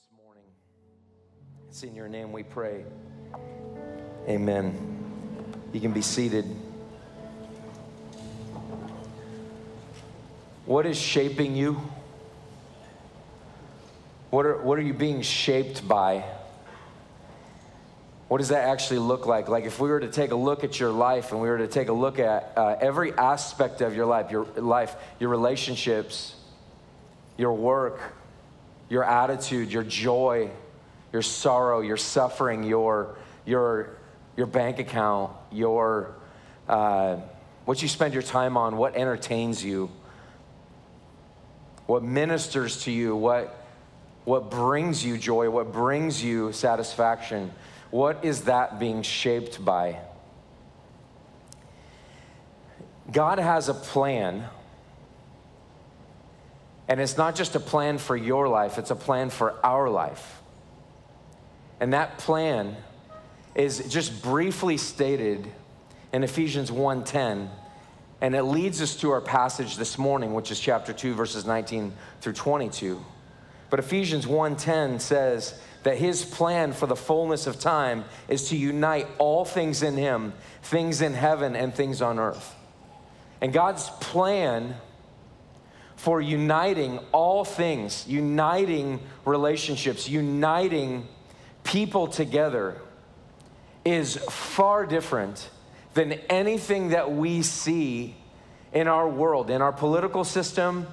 this morning. It's in your name we pray. Amen. You can be seated. What is shaping you? What are you being shaped by? What does that actually look like? Like if we were to take a look at your life and we were to take a look at every aspect of your life, your relationships, your work, your attitude, your joy, your sorrow, your suffering, your bank account, your what you spend your time on, what entertains you, what ministers to you, what brings you joy, what brings you satisfaction. What is that being shaped by? God has a plan. And it's not just a plan for your life, it's a plan for our life. And that plan is just briefly stated in Ephesians 1:10, and it leads us to our passage this morning, which is chapter 2, verses 19 through 22. But Ephesians 1:10 says that his plan for the fullness of time is to unite all things in him, things in heaven and things on earth. And God's plan for uniting all things, uniting relationships, uniting people together is far different than anything that we see in our world, in our political system,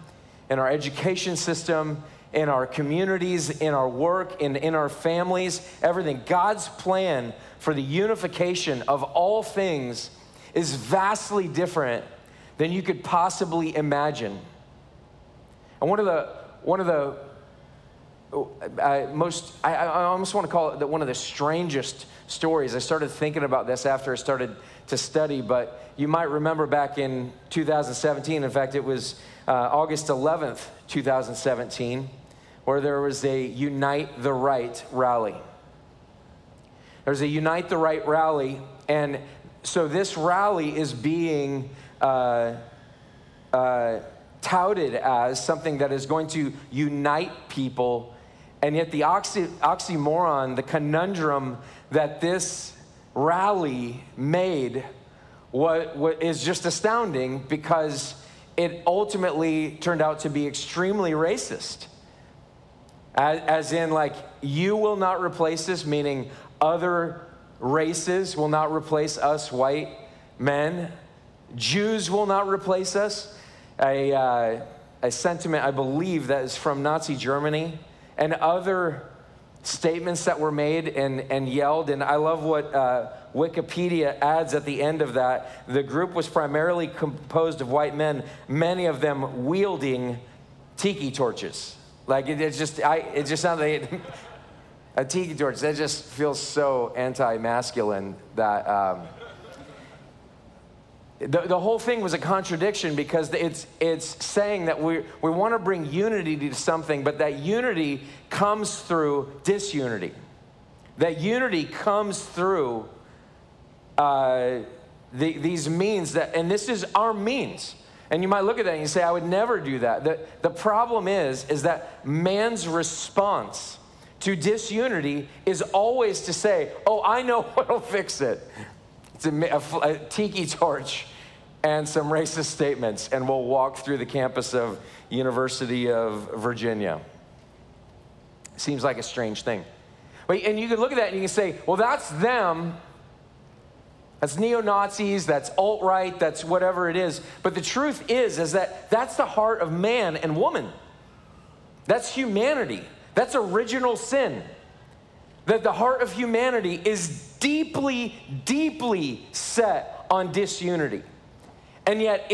in our education system, in our communities, in our work, in our families, everything. God's plan for the unification of all things is vastly different than you could possibly imagine. And I almost want to call it one of the strangest stories. I started thinking about this after I started to study, but you might remember back in 2017, in fact, it was August 11th, 2017, where there was a Unite the Right rally. There's a Unite the Right rally, and so this rally is being touted as something that is going to unite people, and yet the oxymoron, the conundrum that this rally made is just astounding, because it ultimately turned out to be extremely racist. As in, like, you will not replace us, meaning other races will not replace us white men. Jews will not replace us. A sentiment, I believe, that is from Nazi Germany, and other statements that were made and yelled. And I love what Wikipedia adds at the end of that. The group was primarily composed of white men, many of them wielding tiki torches. Like, it just sounds like a tiki torch. That just feels so anti-masculine that... The whole thing was a contradiction, because it's saying that we want to bring unity to something, but that unity comes through disunity. That unity comes through these means that, and this is our means. And you might look at that and you say, I would never do that. The problem is that man's response to disunity is always to say, oh, I know what'll fix it. It's a tiki torch and some racist statements, and we'll walk through the campus of University of Virginia. Seems like a strange thing. And you can look at that and you can say, well, that's them. That's neo-Nazis, that's alt-right, that's whatever it is. But the truth is that that's the heart of man and woman. That's humanity. That's original sin. That the heart of humanity is deeply, deeply set on disunity. And yet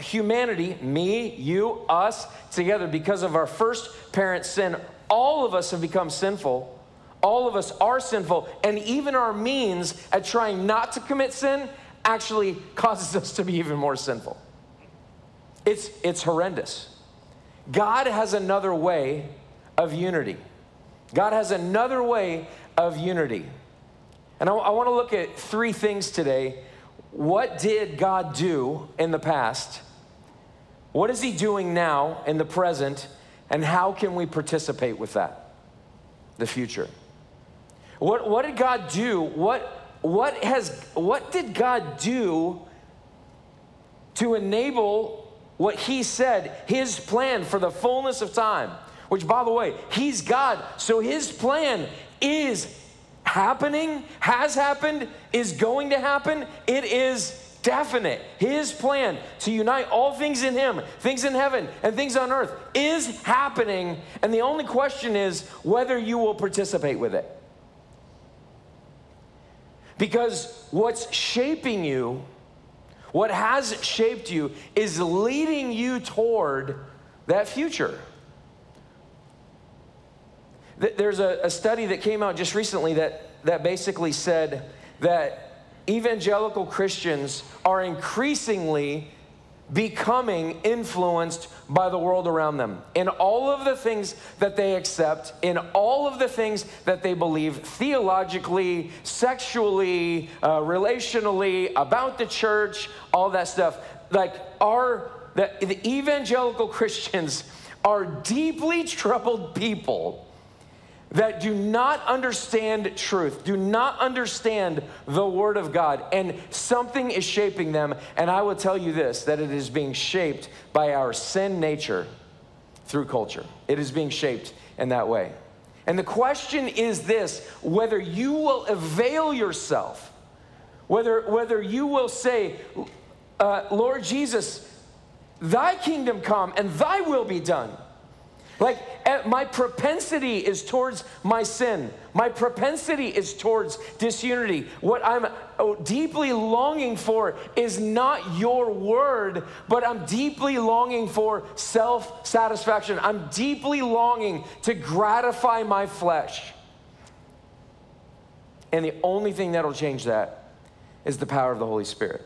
humanity, me, you, us, together, because of our first parent's sin, all of us have become sinful. All of us are sinful. And even our means at trying not to commit sin actually causes us to be even more sinful. It's horrendous. God has another way of unity. God has another way of unity. And I want to look at three things today. What did God do in the past? What is he doing now in the present? And how can we participate with that? the future. What did God do? What did God do to enable what he said, his plan for the fullness of time? Which, by the way, he's God, so his plan is happening, has happened, is going to happen. It is definite. His plan to unite all things in him, things in heaven and things on earth, is happening. And the only question is whether you will participate with it. Because what's shaping you, what has shaped you, is leading you toward that future. There's a study that came out just recently that basically said that evangelical Christians are increasingly becoming influenced by the world around them in all of the things that they accept, in all of the things that they believe theologically, sexually, relationally, about the church, all that stuff. Like, the evangelical Christians are deeply troubled people that do not understand truth, do not understand the Word of God, and something is shaping them. And I will tell you this, that it is being shaped by our sin nature through culture. It is being shaped in that way. And the question is this, whether you will avail yourself, whether you will say, Lord Jesus, thy kingdom come and thy will be done. Like, my propensity is towards my sin. My propensity is towards disunity. What I'm deeply longing for is not your word, but I'm deeply longing for self-satisfaction. I'm deeply longing to gratify my flesh. And the only thing that'll change that is the power of the Holy Spirit.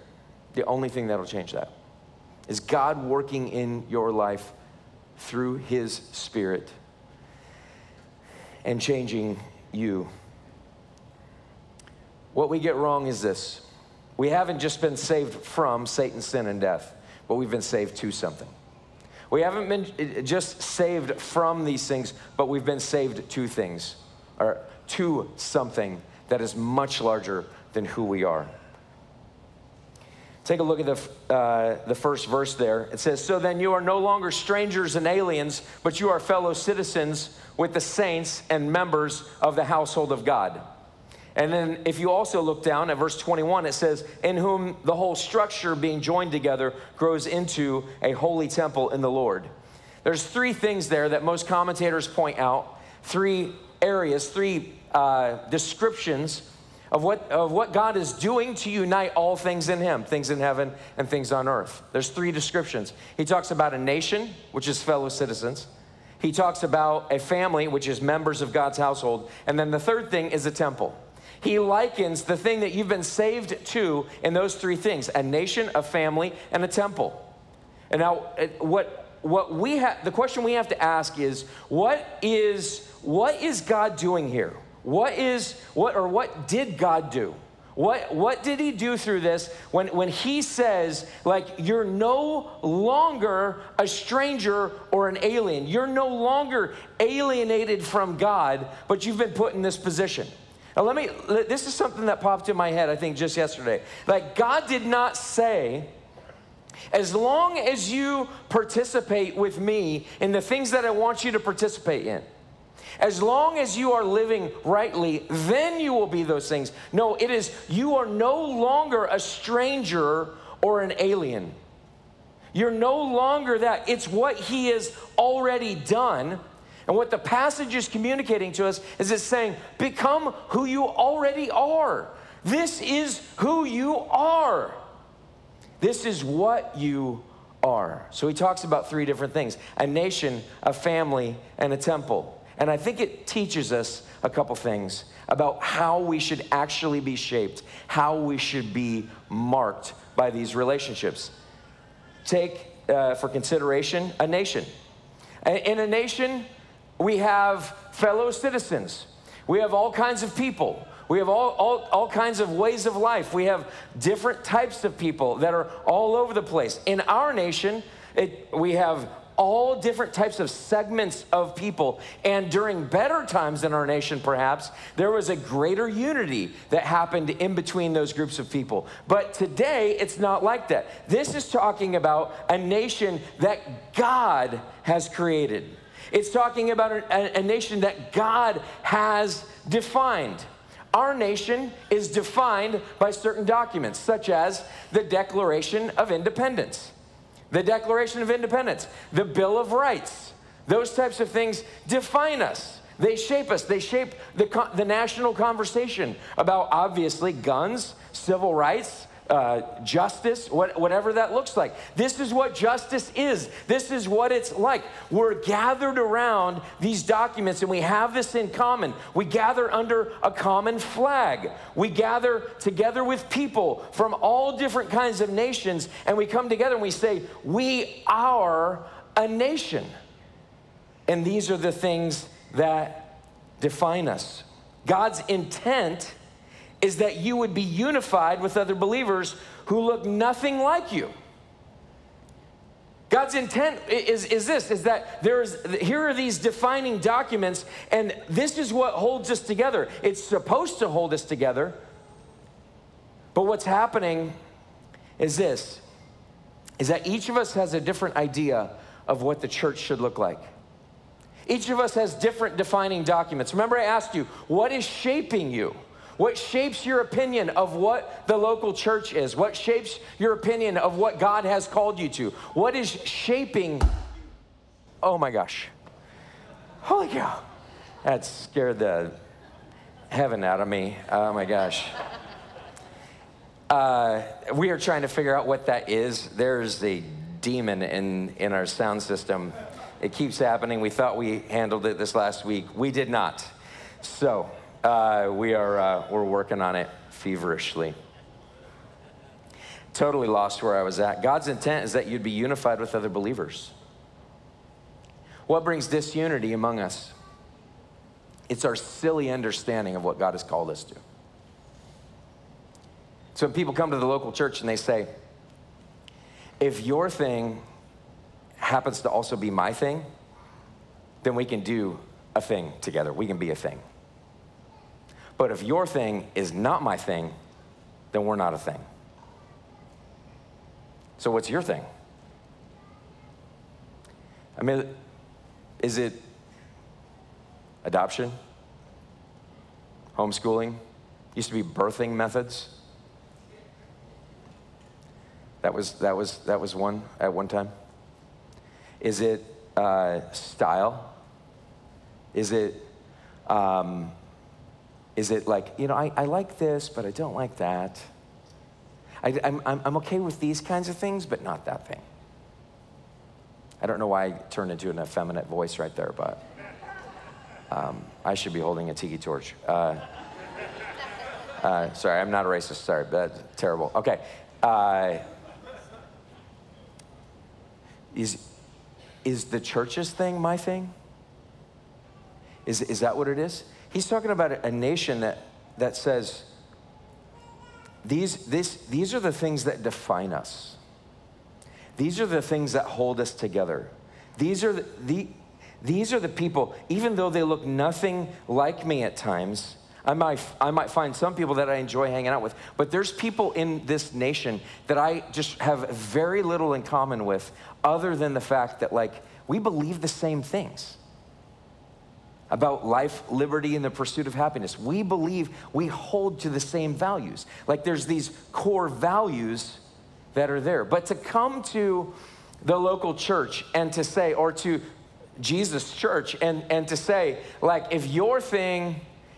The only thing that'll change that is God working in your life through his Spirit and changing you. What we get wrong is this. We haven't just been saved from Satan's sin and death, but we've been saved to something. We haven't been just saved from these things, but we've been saved to things, or to something that is much larger than who we are. Take a look at the first verse there. It says, "So then you are no longer strangers and aliens, but you are fellow citizens with the saints and members of the household of God." And then if you also look down at verse 21, it says, "In whom the whole structure being joined together grows into a holy temple in the Lord." There's three things there that most commentators point out, three areas, three descriptions of what God is doing to unite all things in him, things in heaven and things on earth. There's three descriptions. He talks about a nation, which is fellow citizens. He talks about a family, which is members of God's household. And then the third thing is a temple. He likens the thing that you've been saved to in those three things: a nation, a family, and a temple. And now the question we have to ask is, what is God doing here? What did God do? What did he do through this when he says, like, you're no longer a stranger or an alien? You're no longer alienated from God, but you've been put in this position. Now this is something that popped in my head, I think, just yesterday. Like, God did not say, as long as you participate with me in the things that I want you to participate in, as long as you are living rightly, then you will be those things. No, it is, you are no longer a stranger or an alien. You're no longer that. It's what he has already done. And what the passage is communicating to us is it's saying, become who you already are. This is who you are. This is what you are. So he talks about three different things: a nation, a family, and a temple. And I think it teaches us a couple things about how we should actually be shaped, how we should be marked by these relationships. Take for consideration a nation. In a nation, we have fellow citizens. We have all kinds of people. We have all kinds of ways of life. We have different types of people that are all over the place. In our nation, we have all different types of segments of people. And during better times in our nation, perhaps, there was a greater unity that happened in between those groups of people. But today, it's not like that. This is talking about a nation that God has created. It's talking about a nation that God has defined. Our nation is defined by certain documents, such as the Declaration of Independence. The Declaration of Independence, the Bill of Rights, those types of things define us. They shape us. They shape the national conversation about, obviously, guns, civil rights, justice, whatever that looks like. This is what justice is. This is what it's like. We're gathered around these documents, and we have this in common. We gather under a common flag. We gather together with people from all different kinds of nations, and we come together and we say, we are a nation. And these are the things that define us. God's intent is that you would be unified with other believers who look nothing like you. God's intent here are these defining documents, and this is what holds us together. It's supposed to hold us together, but what's happening is this, is that each of us has a different idea of what the church should look like. Each of us has different defining documents. Remember, I asked you, what is shaping you? What shapes your opinion of what the local church is? What shapes your opinion of what God has called you to? What is shaping? Oh my gosh. Holy cow. That scared the heaven out of me. Oh my gosh. We are trying to figure out what that is. There's a demon in our sound system. It keeps happening. We thought we handled it this last week. We did not. So we're working on it feverishly. Totally lost where I was at. God's intent is that you'd be unified with other believers. What brings disunity among us? It's our silly understanding of what God has called us to. So when people come to the local church and they say, if your thing happens to also be my thing, then we can do a thing together. We can be a thing. But if your thing is not my thing, then we're not a thing. So what's your thing? I mean, is it adoption? Homeschooling? Used to be birthing methods. That was one at one time. Is it style? Is it like, you know, I like this, but I don't like that. I'm okay with these kinds of things, but not that thing. I don't know why I turned into an effeminate voice right there, but I should be holding a tiki torch. Sorry, I'm not a racist. Sorry, that's terrible. Okay. Is the church's thing my thing? Is that what it is? He's talking about a nation that says, these are the things that define us. These are the things that hold us together. These are the people, even though they look nothing like me at times, I might find some people that I enjoy hanging out with, but there's people in this nation that I just have very little in common with other than the fact that, like, we believe the same things about life, liberty, and the pursuit of happiness. We believe we hold to the same values. Like, there's these core values that are there. But to come to the local church and to say, or to Jesus' church, and to say, like, if your thing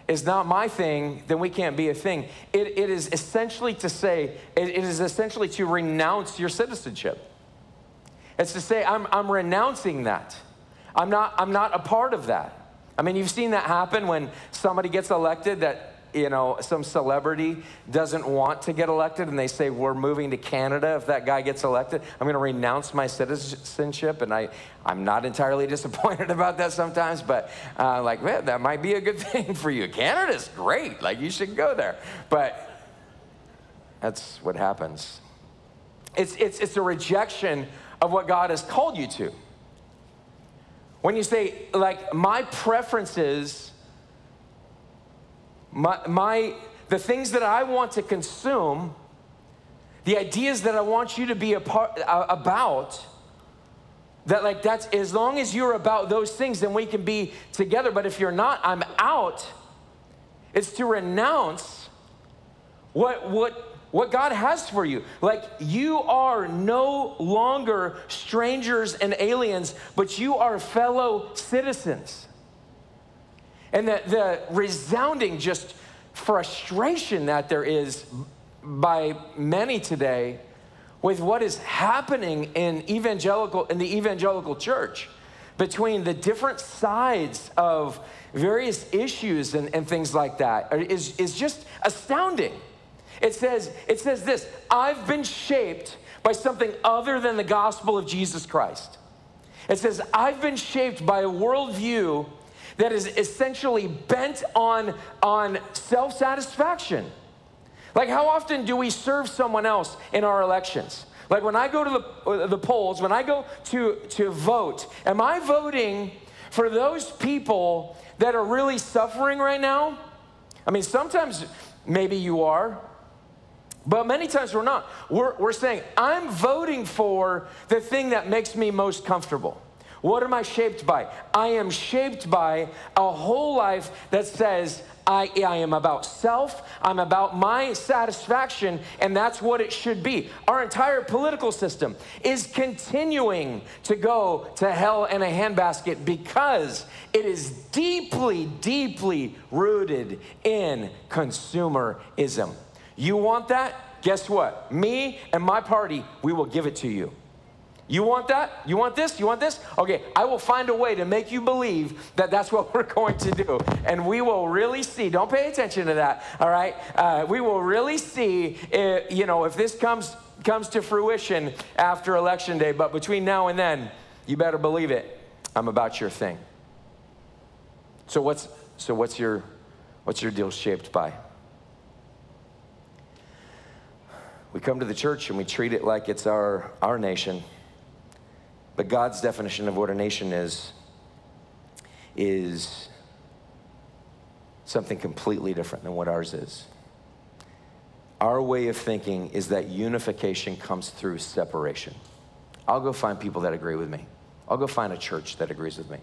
is not my thing, then we can't be a thing. It is essentially to renounce your citizenship. It's to say, I'm renouncing that. I'm not a part of that. I mean, you've seen that happen when somebody gets elected that, you know, some celebrity doesn't want to get elected, and they say, we're moving to Canada if that guy gets elected. I'm going to renounce my citizenship, and I'm not entirely disappointed about that sometimes, but like, man, that might be a good thing for you. Canada's great. Like, you should go there. But that's what happens. It's a rejection of what God has called you to. When you say, like, my preferences, the things that I want to consume, the ideas that I want you to be a part about, that like that's, as long as you're about those things, then we can be together. But if you're not, I'm out. It's to renounce what God has for you. Like, you are no longer strangers and aliens, but you are fellow citizens. And the resounding just frustration that there is by many today with what is happening in the evangelical church, between the different sides of various issues and things like that, is just astounding. It says this: I've been shaped by something other than the gospel of Jesus Christ. It says, I've been shaped by a worldview that is essentially bent on self-satisfaction. Like, how often do we serve someone else in our elections? Like, when I go to the polls, when I go to vote, am I voting for those people that are really suffering right now? I mean, sometimes maybe you are, but many times we're not. We're saying, I'm voting for the thing that makes me most comfortable. What am I shaped by? I am shaped by a whole life that says, I am about self, I'm about my satisfaction, and that's what it should be. Our entire political system is continuing to go to hell in a handbasket because it is deeply, deeply rooted in consumerism. You want that? Guess what? Me and my party, we will give it to you. You want that? You want this? You want this? Okay, I will find a way to make you believe that that's what we're going to do. And we will really see. Don't pay attention to that, all right? We will really see, if this comes to fruition after Election Day. But between now and then, you better believe it. I'm about your thing. So what's your deal shaped by? We come to the church and we treat it like it's our nation. But God's definition of what a nation is something completely different than what ours is. Our way of thinking is that unification comes through separation. I'll go find people that agree with me. I'll go find a church that agrees with me.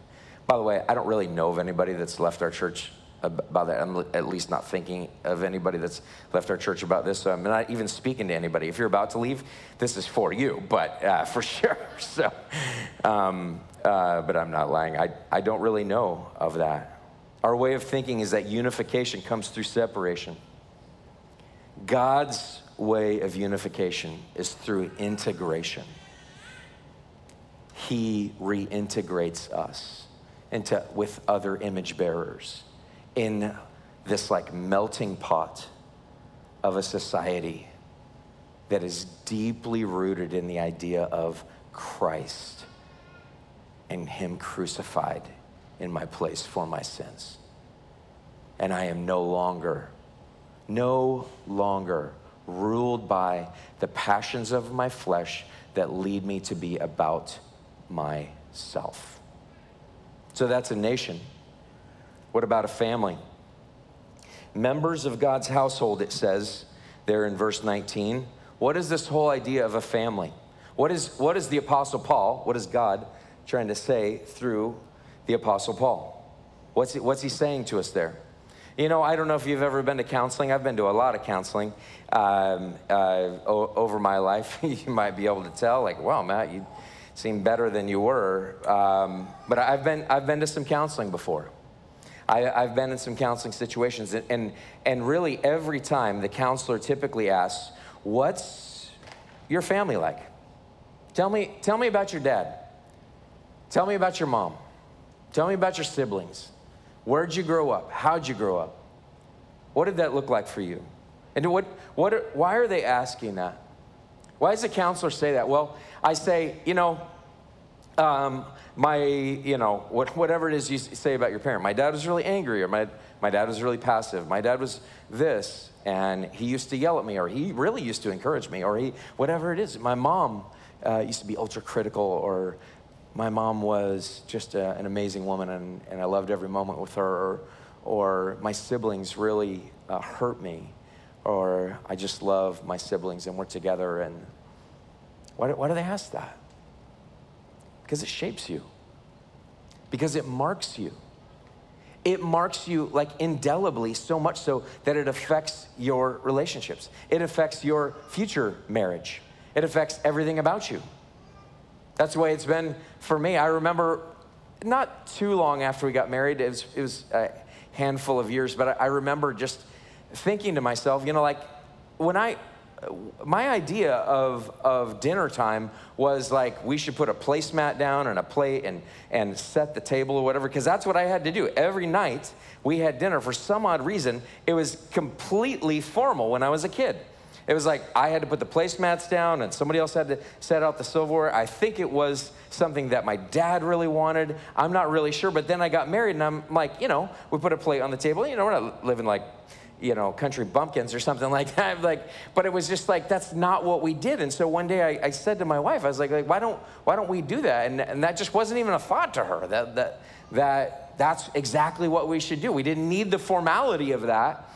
By the way, I don't really know of anybody that's left our church about that. I'm at least not thinking of anybody that's left our church about this, so I'm not even speaking to anybody. If you're about to leave, this is for you, but for sure. So, but I'm not lying. I don't really know of that. Our way of thinking is that unification comes through separation. God's way of unification is through integration. He reintegrates us with other image bearers in this like melting pot of a society that is deeply rooted in the idea of Christ and Him crucified in my place for my sins. And I am no longer ruled by the passions of my flesh that lead me to be about myself. So that's a nation. What about a family? Members of God's household, it says there in verse 19. What is this whole idea of a family? What is the Apostle Paul, what is God trying to say through the Apostle Paul? What's he saying to us there? You know, I don't know if you've ever been to counseling. I've been to a lot of counseling over my life. You might be able to tell, like, wow, Matt, you seem better than you were. But I've been to some counseling before. I've been in some counseling situations, and really every time the counselor typically asks, what's your family like? Tell me about your dad. Tell me about your mom. Tell me about your siblings. Where'd you grow up? How'd you grow up? What did that look like for you? And why are they asking that? Why does the counselor say that? Well, I say, whatever it is you say about your parent. My dad was really angry, or my dad was really passive. My dad was this, and he used to yell at me, or he really used to encourage me, or whatever it is. My mom used to be ultra critical, or my mom was just an amazing woman, and I loved every moment with her, or my siblings really hurt me, or I just love my siblings and we're together. And why do they ask that? Because it shapes you. Because it marks you. It marks you like indelibly, so much so that it affects your relationships. It affects your future marriage. It affects everything about you. That's the way it's been for me. I remember not too long after we got married, it was a handful of years, but I remember just thinking to myself, you know, like when my idea of dinner time was like, we should put a placemat down and a plate and set the table or whatever, because that's what I had to do. Every night we had dinner. For some odd reason, it was completely formal when I was a kid. It was like I had to put the placemats down and somebody else had to set out the silverware. I think it was something that my dad really wanted. I'm not really sure, but then I got married and I'm like, you know, we put a plate on the table. You know, we're not living like, you know, country bumpkins or something like that. Like, but it was just like, that's not what we did. And so one day I said to my wife, I was like, why don't we do that? And that just wasn't even a thought to her. That's exactly what we should do. We didn't need the formality of that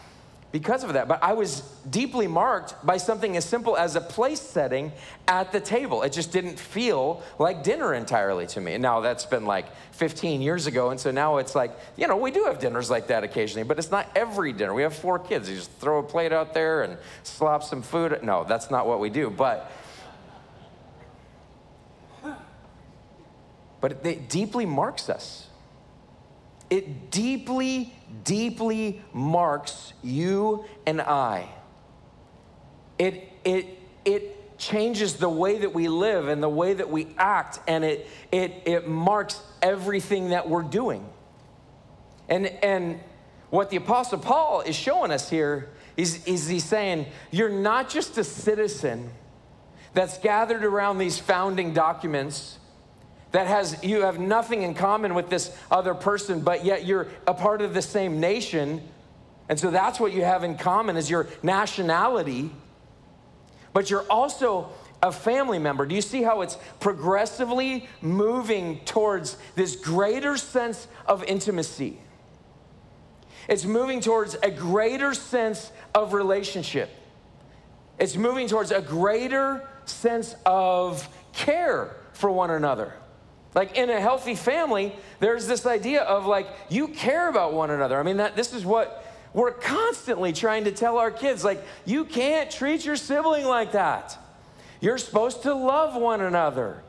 because of that. But I was deeply marked by something as simple as a place setting at the table. It just didn't feel like dinner entirely to me. And now that's been like 15 years ago. And so now it's like, you know, we do have dinners like that occasionally, but it's not every dinner. We have 4 kids. You just throw a plate out there and slop some food. No, that's not what we do. But it deeply marks us. It deeply, deeply marks you and I. It changes the way that we live and the way that we act, and it marks everything that we're doing. And what the Apostle Paul is showing us here is he's saying, you're not just a citizen that's gathered around these founding documents that you have nothing in common with this other person, but yet you're a part of the same nation. And so that's what you have in common is your nationality, but you're also a family member. Do you see how it's progressively moving towards this greater sense of intimacy? It's moving towards a greater sense of relationship. It's moving towards a greater sense of care for one another. Like in a healthy family, there's this idea of like, you care about one another. I mean, this is what we're constantly trying to tell our kids. Like, you can't treat your sibling like that. You're supposed to love one another.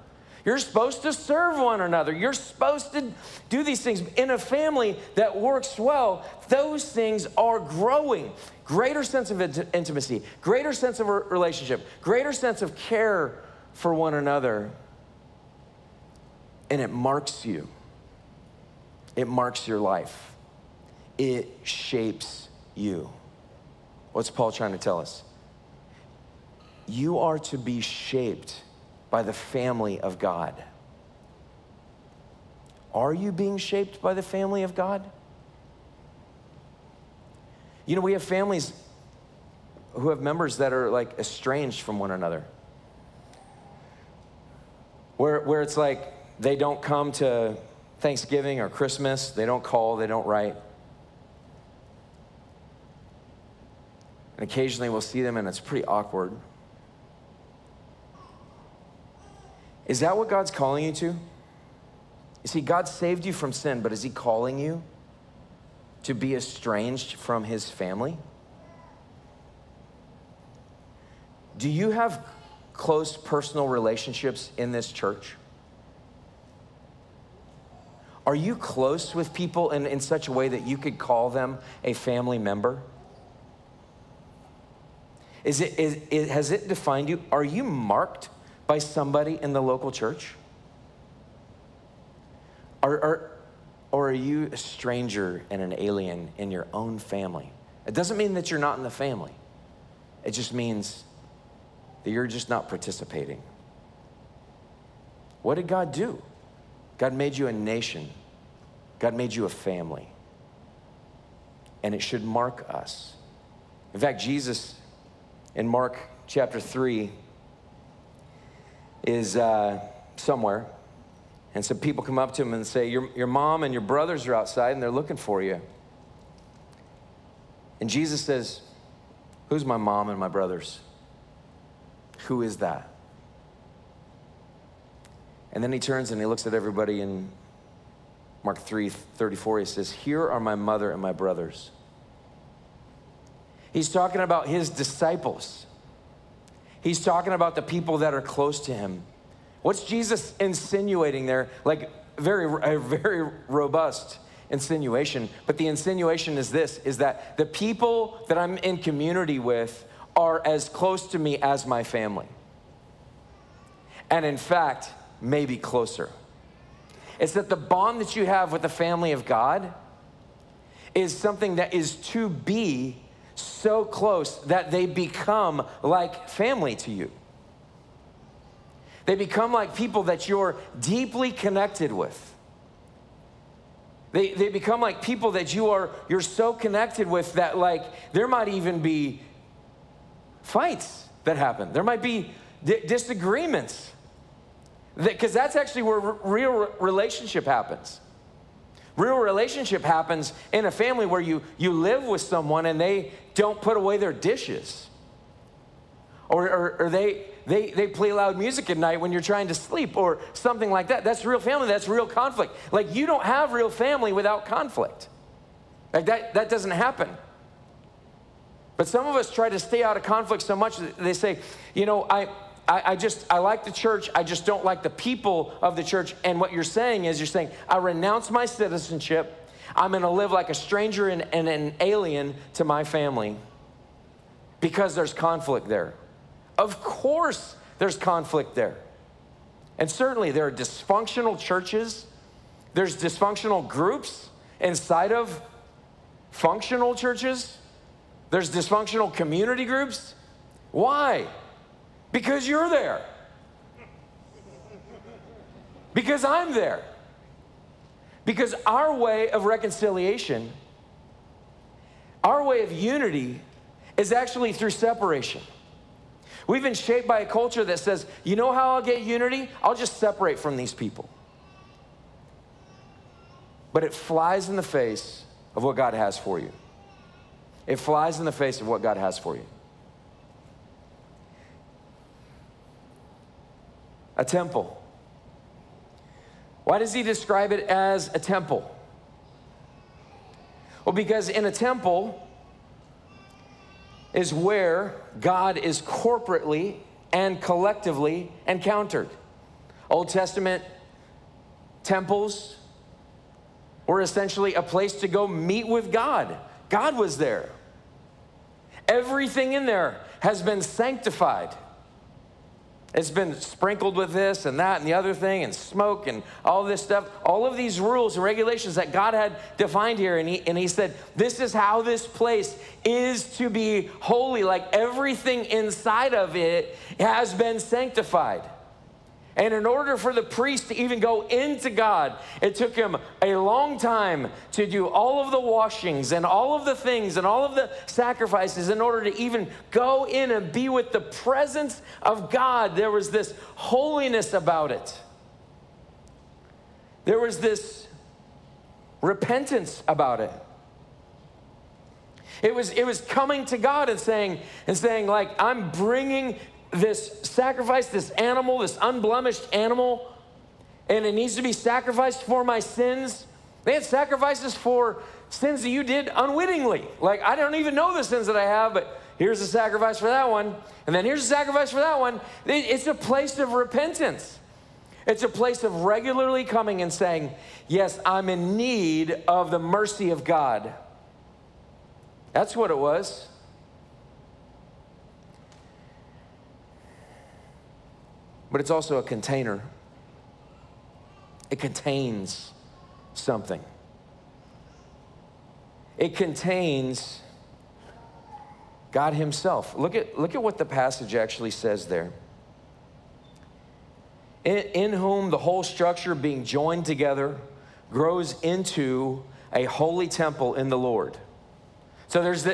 You're supposed to serve one another. You're supposed to do these things. In a family that works well, those things are growing. Greater sense of intimacy, greater sense of relationship, greater sense of care for one another. And it marks you. It marks your life. It shapes you. What's Paul trying to tell us? You are to be shaped by the family of God. Are you being shaped by the family of God? You know, we have families who have members that are like estranged from one another. Where it's like, they don't come to Thanksgiving or Christmas. They don't call. They don't write. And occasionally we'll see them, and it's pretty awkward. Is that what God's calling you to? You see, God saved you from sin, but is He calling you to be estranged from His family? Do you have close personal relationships in this church? Are you close with people in such a way that you could call them a family member? Has it defined you? Are you marked by somebody in the local church? Or are you a stranger and an alien in your own family? It doesn't mean that you're not in the family. It just means that you're just not participating. What did God do? God made you a nation. God made you a family. And it should mark us. In fact, Jesus in Mark chapter 3 is somewhere, And some people come up to him and say, your mom and your brothers are outside and they're looking for you. And Jesus says, who's my mom and my brothers? Who is that? And then he turns and he looks at everybody in Mark 3:34. He says, here are my mother and my brothers. He's talking about his disciples. He's talking about the people that are close to him. What's Jesus insinuating there? Like a very robust insinuation. But the insinuation is this, is that the people that I'm in community with are as close to me as my family. And in fact, maybe closer. It's that the bond that you have with the family of God is something that is to be so close that they become like family to you. They become like people that you're deeply connected with. They become like people that you're so connected with that, like, there might even be fights that happen. There might be disagreements. Because that's actually where real relationship happens. Real relationship happens in a family where you live with someone and they don't put away their dishes. Or they play loud music at night when you're trying to sleep or something like that. That's real family. That's real conflict. Like, you don't have real family without conflict. Like, that doesn't happen. But some of us try to stay out of conflict so much that they say, you know, I like the church. I just don't like the people of the church. And what you're saying, I renounce my citizenship. I'm going to live like a stranger and an alien to my family because there's conflict there. Of course there's conflict there. And certainly there are dysfunctional churches. There's dysfunctional groups inside of functional churches. There's dysfunctional community groups. Why? Because you're there. Because I'm there. Because our way of reconciliation, our way of unity, is actually through separation. We've been shaped by a culture that says, you know how I'll get unity? I'll just separate from these people. But it flies in the face of what God has for you. It flies in the face of what God has for you. A temple. Why does he describe it as a temple? Well, because in a temple is where God is corporately and collectively encountered. Old Testament temples were essentially a place to go meet with God. God was there. Everything in there has been sanctified. It's been sprinkled with this and that and the other thing and smoke and all this stuff. All of these rules and regulations that God had defined here. And he said, this is how this place is to be holy. Like, everything inside of it has been sanctified. And in order for the priest to even go into God, it took him a long time to do all of the washings and all of the things and all of the sacrifices in order to even go in and be with the presence of God. There was this holiness about it. There was this repentance about it. It was coming to God and saying, like, I'm bringing this sacrifice, this animal, this unblemished animal, and it needs to be sacrificed for my sins. They had sacrifices for sins that you did unwittingly. Like, I don't even know the sins that I have, but here's a sacrifice for that one, and then here's a sacrifice for that one. It's a place of repentance. It's a place of regularly coming and saying, yes, I'm in need of the mercy of God. That's what it was. But it's also a container. It contains something. It contains God himself. Look at what the passage actually says there. In whom the whole structure being joined together grows into a holy temple in the Lord. So there's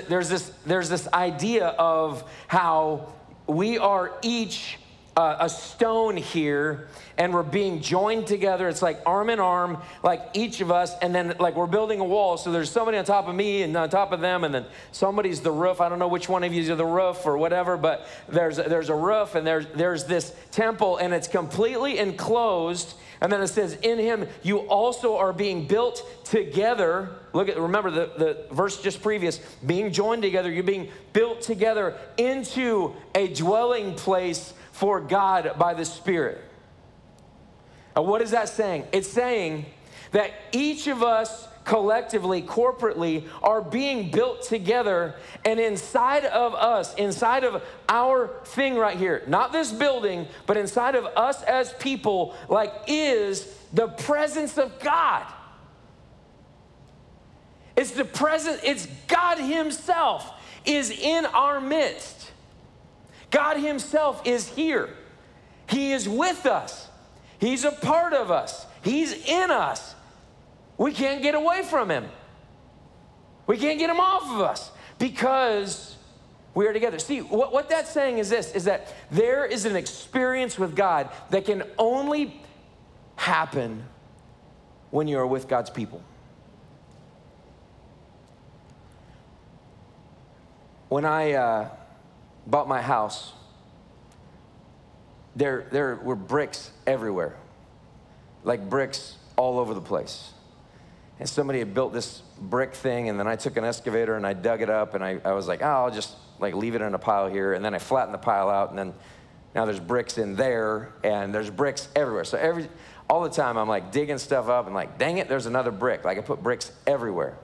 this idea of how we are each a stone here, and we're being joined together. It's like arm in arm, like each of us, and then like we're building a wall. So there's somebody on top of me and on top of them, and then somebody's the roof. I don't know which one of you is the roof or whatever, but there's a roof, and there's this temple, and it's completely enclosed. And then it says, in him you also are being built together. Look at, remember the verse just previous, being joined together, you're being built together into a dwelling place for God by the Spirit. And what is that saying? It's saying that each of us collectively, corporately, are being built together, and inside of us, inside of our thing right here, not this building, but inside of us as people, like, is the presence of God. It's the presence, it's God himself is in our midst. God himself is here. He is with us. He's a part of us. He's in us. We can't get away from him. We can't get him off of us because we are together. See, what that's saying is this, is that there is an experience with God that can only happen when you are with God's people. When I bought my house, there were bricks everywhere, like bricks all over the place. And somebody had built this brick thing, and then I took an excavator and I dug it up, and I was like, oh, I'll just like leave it in a pile here, and then I flattened the pile out, and then now there's bricks in there, and there's bricks everywhere. So all the time I'm like digging stuff up and like, dang it, there's another brick. Like I put bricks everywhere.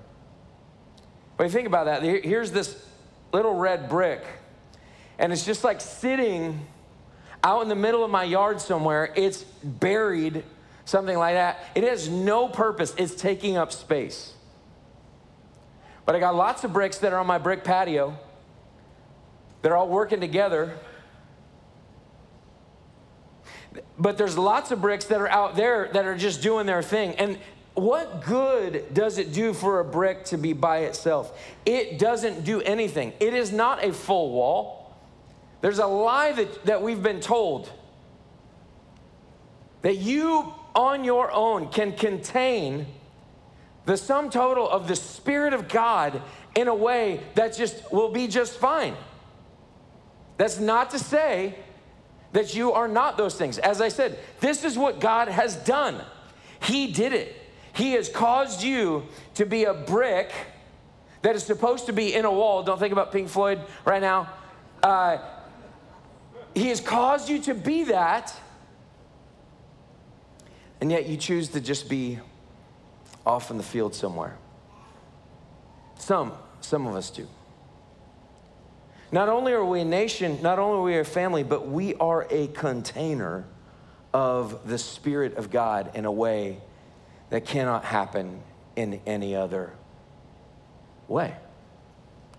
But you think about that, here's this little red brick, and it's just like sitting out in the middle of my yard somewhere. It's buried, something like that. It has no purpose. It's taking up space. But I got lots of bricks that are on my brick patio. They're all working together. But there's lots of bricks that are out there that are just doing their thing. And what good does it do for a brick to be by itself? It doesn't do anything. It is not a full wall. There's a lie that we've been told, that you on your own can contain the sum total of the Spirit of God in a way that just will be just fine. That's not to say that you are not those things. As I said, this is what God has done. He did it. He has caused you to be a brick that is supposed to be in a wall. Don't think about Pink Floyd right now. He has caused you to be that, and yet you choose to just be off in the field somewhere. Some of us do. Not only are we a nation, not only are we a family, but we are a container of the Spirit of God in a way that cannot happen in any other way.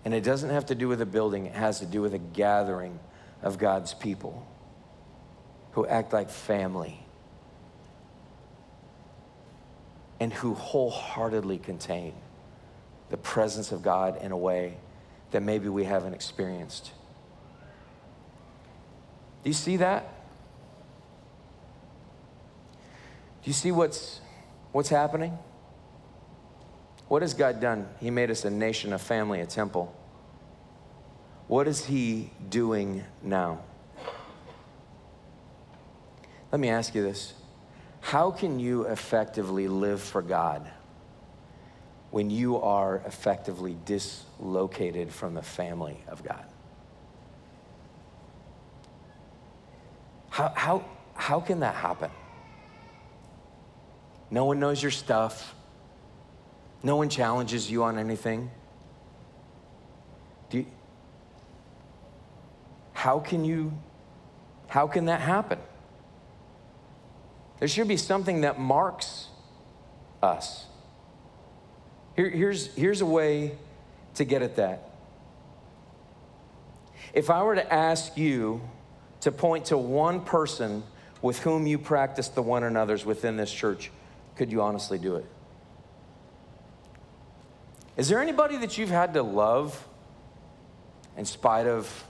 And it doesn't have to do with a building. It has to do with a gathering of God's people who act like family and who wholeheartedly contain the presence of God in a way that maybe we haven't experienced. Do you see that? Do you see what's happening? What has God done? He made us a nation, a family, a temple. What is he doing now? Let me ask you this. How can you effectively live for God when you are effectively dislocated from the family of God? How can that happen? No one knows your stuff. No one challenges you on anything. How can that happen? There should be something that marks us. Here's a way to get at that. If I were to ask you to point to one person with whom you practice the one another's within this church, could you honestly do it? Is there anybody that you've had to love in spite of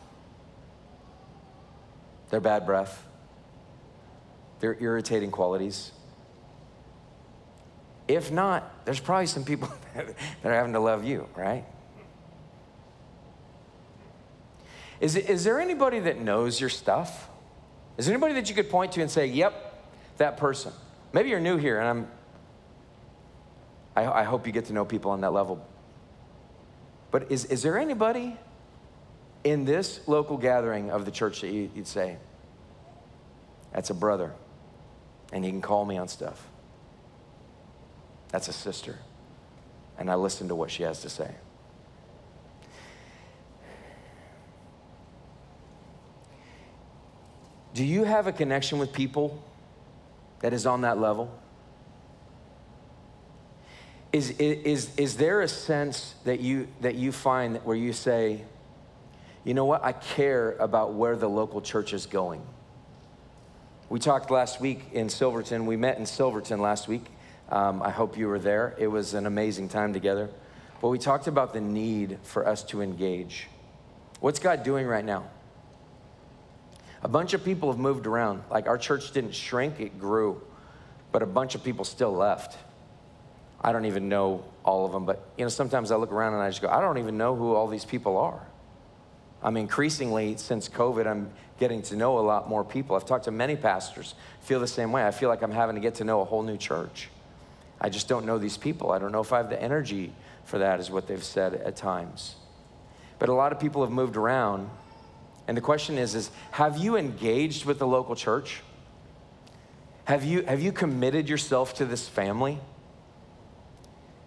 their bad breath? their irritating qualities? If not, there's probably some people that are having to love you, right? Is there anybody that knows your stuff? Is there anybody that you could point to and say, yep, that person? Maybe you're new here, and I hope you get to know people on that level. But is there anybody in this local gathering of the church that you'd say, that's a brother, and he can call me on stuff? That's a sister, and I listen to what she has to say. Do you have a connection with people that is on that level? Is there a sense that you find where you say, you know what, I care about where the local church is going? We talked last week in Silverton. We met in Silverton last week. I hope you were there. It was an amazing time together. But we talked about the need for us to engage. What's God doing right now? A bunch of people have moved around. Like, our church didn't shrink, it grew. But a bunch of people still left. I don't even know all of them, but you know, sometimes I look around and I just go, I don't even know who all these people are. I'm increasingly, since COVID, I'm getting to know a lot more people. I've talked to many pastors, feel the same way. I feel like I'm having to get to know a whole new church. I just don't know these people. I don't know if I have the energy for that, is what they've said at times. But a lot of people have moved around, and the question is have you engaged with the local church? Have you committed yourself to this family?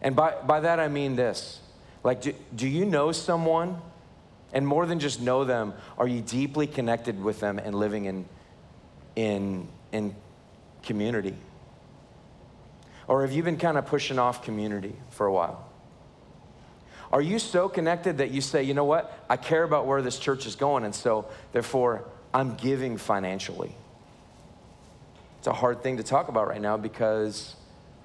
And by that I mean this, like, do you know someone? And more than just know them, are you deeply connected with them and living in community? Or have you been kind of pushing off community for a while? Are you so connected that you say, you know what, I care about where this church is going, and so therefore I'm giving financially? It's a hard thing to talk about right now because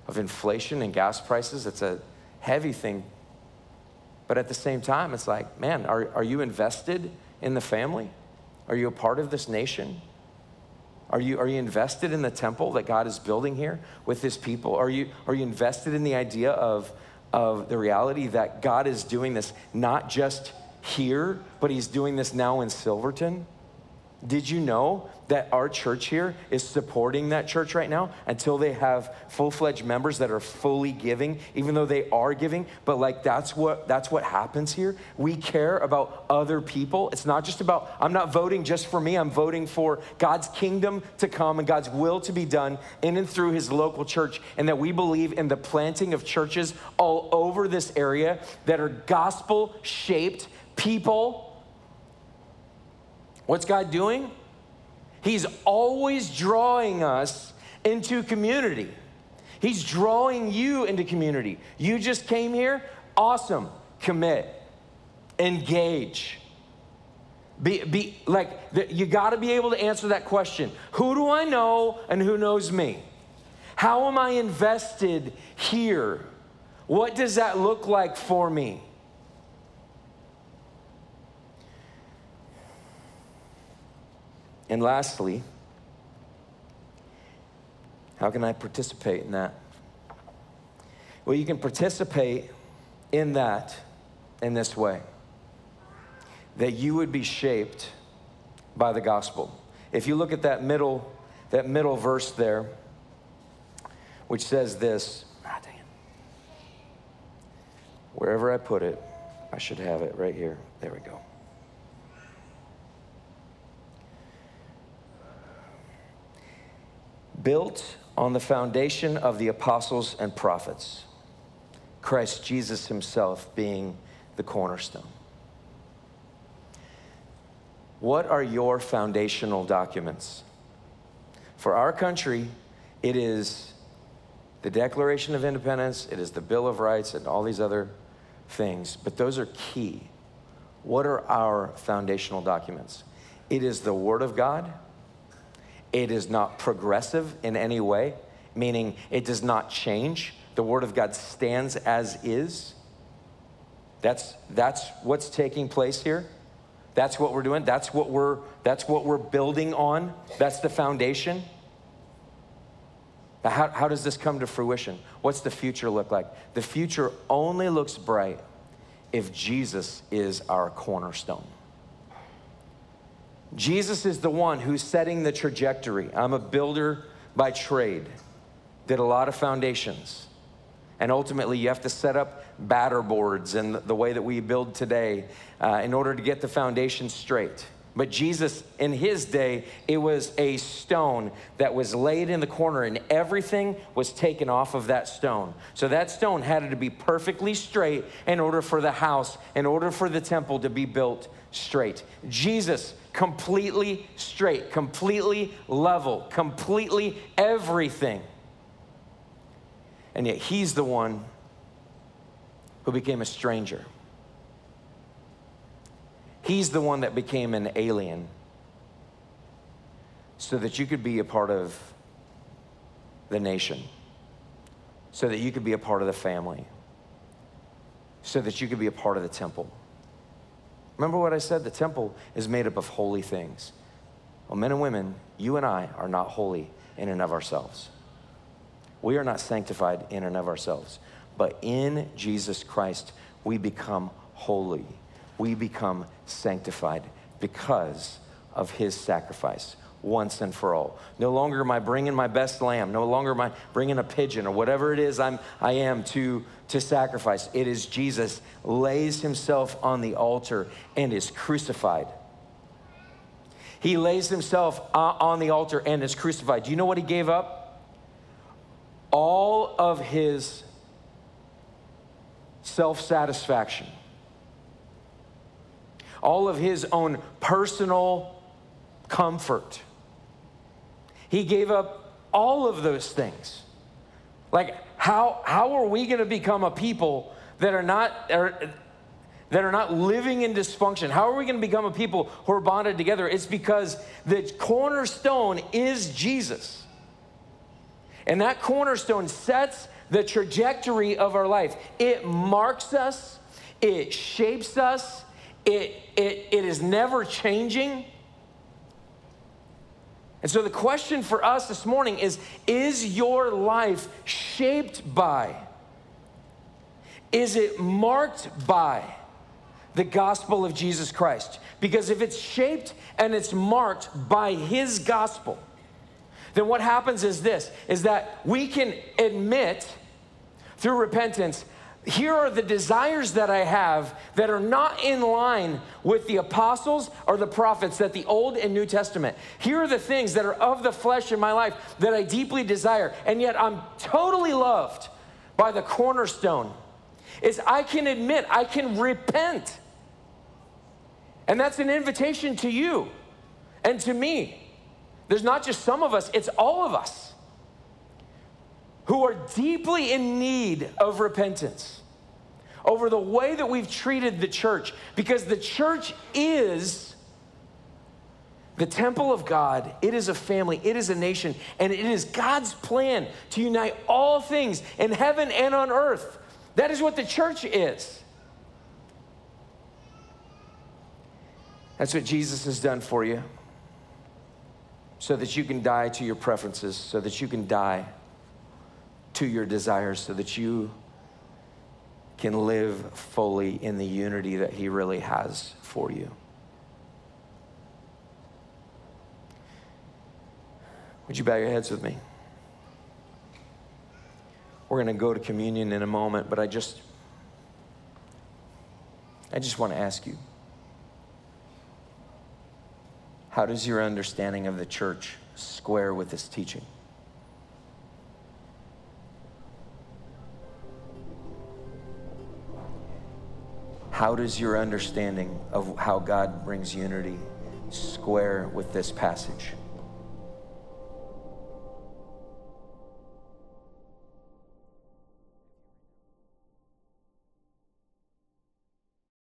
of inflation and gas prices. It's a heavy thing. But at the same time, it's like, man, are you invested in the family? Are you a part of this nation? Are you invested in the temple that God is building here with his people? Are you invested in the idea of the reality that God is doing this not just here, but he's doing this now in Silverton? Did you know that our church here is supporting that church right now until they have full-fledged members that are fully giving, even though they are giving? But like, that's what happens here. We care about other people. It's not just about, I'm not voting just for me. I'm voting for God's kingdom to come and God's will to be done in and through his local church, and that we believe in the planting of churches all over this area that are gospel-shaped people. What's God doing? He's always drawing us into community. He's drawing you into community. You just came here? Awesome. Commit. Engage. Be like, you got to be able to answer that question. Who do I know and who knows me? How am I invested here? What does that look like for me? And lastly, how can I participate in that? Well, you can participate in that in this way, that you would be shaped by the gospel. If you look at that middle verse there, which says this, wherever I put it, I should have it right here. There we go. Built on the foundation of the apostles and prophets, Christ Jesus himself being the cornerstone. What are your foundational documents? For our country, it is the Declaration of Independence, it is the Bill of Rights, and all these other things, but those are key. What are our foundational documents? It is the Word of God. It is not progressive in any way, meaning it does not change. The Word of God stands as is. That's what's taking place here. That's what we're doing. That's what we're building on. That's the foundation. But how does this come to fruition? What's the future look like? The future only looks bright if Jesus is our cornerstone. Jesus is the one who's setting the trajectory. I'm a builder by trade, did a lot of foundations. And ultimately, you have to set up batter boards and the way that we build today in order to get the foundation straight. But Jesus, in his day, it was a stone that was laid in the corner, and everything was taken off of that stone. So that stone had to be perfectly straight in order for the house, in order for the temple to be built straight. Jesus, completely straight, completely level, completely everything. And yet he's the one who became a stranger. He's the one that became an alien so that you could be a part of the nation, so that you could be a part of the family, so that you could be a part of the temple. Remember what I said? The temple is made up of holy things. Well, men and women, you and I are not holy in and of ourselves. We are not sanctified in and of ourselves, but in Jesus Christ, we become holy. We become sanctified because of his sacrifice once and for all. No longer am I bringing my best lamb. No longer am I bringing a pigeon or whatever it is I am to sacrifice. It is Jesus lays himself on the altar and is crucified. He lays himself on the altar and is crucified. Do you know what he gave up? All of his self-satisfaction. All of his own personal comfort. He gave up all of those things. Like, how are we going to become a people that are not living in dysfunction? How are we going to become a people who are bonded together? It's because the cornerstone is Jesus. And that cornerstone sets the trajectory of our life. It marks us. It shapes us. It is never changing. And so the question for us this morning is your life shaped by? Is it marked by the gospel of Jesus Christ? Because if it's shaped and it's marked by his gospel, then what happens is this, is that we can admit through repentance, here are the desires that I have that are not in line with the apostles or the prophets, that the Old and New Testament. Here are the things that are of the flesh in my life that I deeply desire, and yet I'm totally loved by the cornerstone. Is I can admit, I can repent. And that's an invitation to you and to me. There's not just some of us, it's all of us who are deeply in need of repentance over the way that we've treated the church, because the church is the temple of God. It is a family, it is a nation, and it is God's plan to unite all things in heaven and on earth. That is what the church is. That's what Jesus has done for you, so that you can die to your preferences, so that you can die to your desires, so that you can live fully in the unity that he really has for you. Would you bow your heads with me? We're going to go to communion in a moment, but I just want to ask you, how does your understanding of the church square with this teaching? How does your understanding of how God brings unity square with this passage?